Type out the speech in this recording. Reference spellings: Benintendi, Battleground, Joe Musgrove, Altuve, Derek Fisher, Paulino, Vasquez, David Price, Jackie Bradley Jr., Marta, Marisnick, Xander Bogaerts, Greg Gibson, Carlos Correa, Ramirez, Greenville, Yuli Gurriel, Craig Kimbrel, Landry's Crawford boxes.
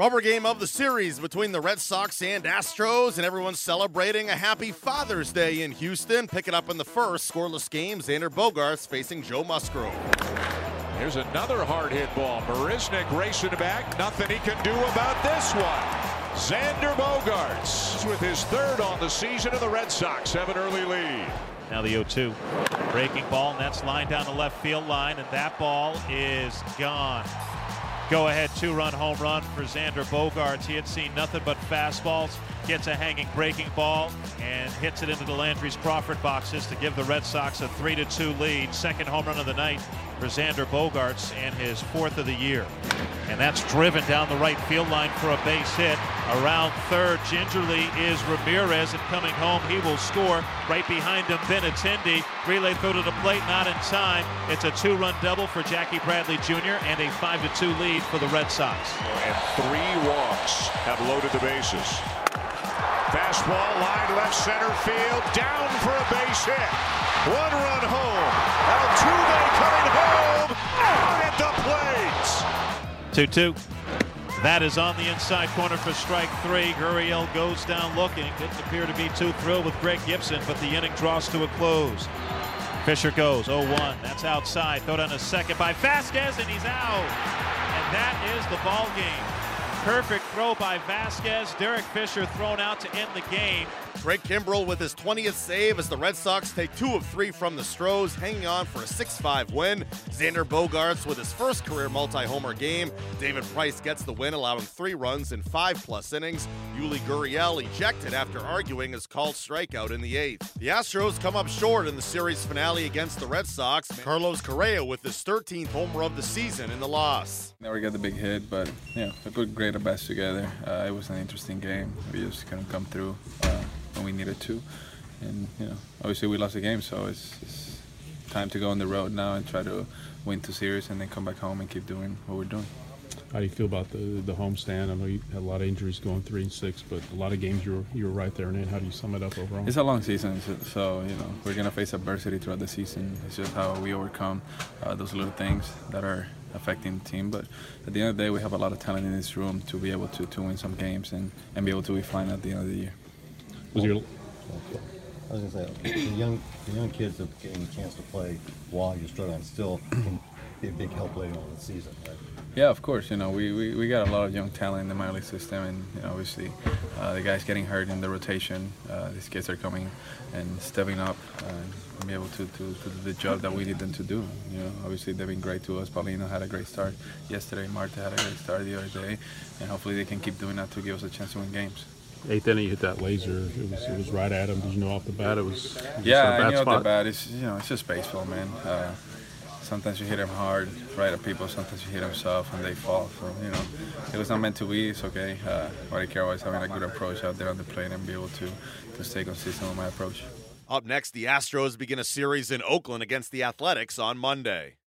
Rubber game of the series between the Red Sox and Astros, and everyone's celebrating a happy Father's Day in Houston. Pick it up in the first scoreless game. Xander Bogaerts facing Joe Musgrove. Here's another hard hit ball. Marisnick racing back. Nothing he can do about this one. Xander Bogaerts with his third on the season, and the Red Sox have an early lead. Now the 0-2. Breaking ball, and that's lined down the left field line, and that ball is gone. Go-ahead two-run home run for Xander Bogaerts. He had seen nothing but fastballs. Gets a hanging breaking ball and hits it into the Landry's Crawford boxes to give the Red Sox a 3-2 lead. Second home run of the night for Xander Bogaerts and his fourth of the year. And that's driven down the right field line for a base hit. Around third gingerly is Ramirez, and coming home he will score. Right behind him, Benintendi. Relay through to the plate, not in time. It's a two-run double for Jackie Bradley Jr. and a 5-2 lead for the Red Sox. And three walks have loaded the bases. Fastball line left center field, down for a base hit. One run home. Altuve coming home, out at the plate. 2-2. That is on the inside corner for strike three. Gurriel goes down looking. Didn't appear to be too thrilled with Greg Gibson, but the inning draws to a close. Fisher goes 0-1. That's outside. Throw down a second by Vasquez, and he's out. That is the ball game. Perfect throw by Vasquez. Derek Fisher thrown out to end the game. Craig Kimbrel with his 20th save as the Red Sox take 2 of 3 from the Stros, hanging on for a 6-5 win. Xander Bogaerts with his first career multi-homer game. David Price gets the win, allowing 3 runs in 5-plus innings. Yuli Gurriel ejected after arguing his called strikeout in the 8th. The Astros come up short in the series finale against the Red Sox. Carlos Correa with his 13th homer of the season in the loss. Now we got the big hit, but yeah, we put great at-bats together. It was an interesting game. We just couldn't come through when we needed to, and you know, obviously we lost the game, so it's time to go on the road now and try to win 2 series and then come back home and keep doing what we're doing. How do you feel about the homestand? I know you had a lot of injuries going 3 and 6, but a lot of games you were right there. And then how do you sum it up overall? It's a long season, so you know we're gonna face adversity throughout the season. It's just how we overcome those little things that are affecting the team. But at the end of the day, we have a lot of talent in this room to be able to win some games and be able to be fine at the end of the year. Was your... I was gonna say the young kids are getting a chance to play while you're struggling still can be a big help later on in the season, right? Yeah, of course. You know, we got a lot of young talent in the minor league system, and you know, obviously the guys getting hurt in the rotation. These kids are coming and stepping up and being able to do the job that we need them to do. You know, obviously they've been great to us. Paulino had a great start yesterday. Marta had a great start the other day, and hopefully they can keep doing that to give us a chance to win games. 8th inning, you hit that laser. It was right at him. Did you know off the bat it was? Yeah, I knew off the bat. It's, you know, it's just baseball, man. Sometimes you hit them hard, right at people. Sometimes you hit them soft, and they fall. So you know, it was not meant to be. It's okay. What I care about is having a good approach out there on the plate and be able to stay consistent with my approach. Up next, the Astros begin a series in Oakland against the Athletics on Monday.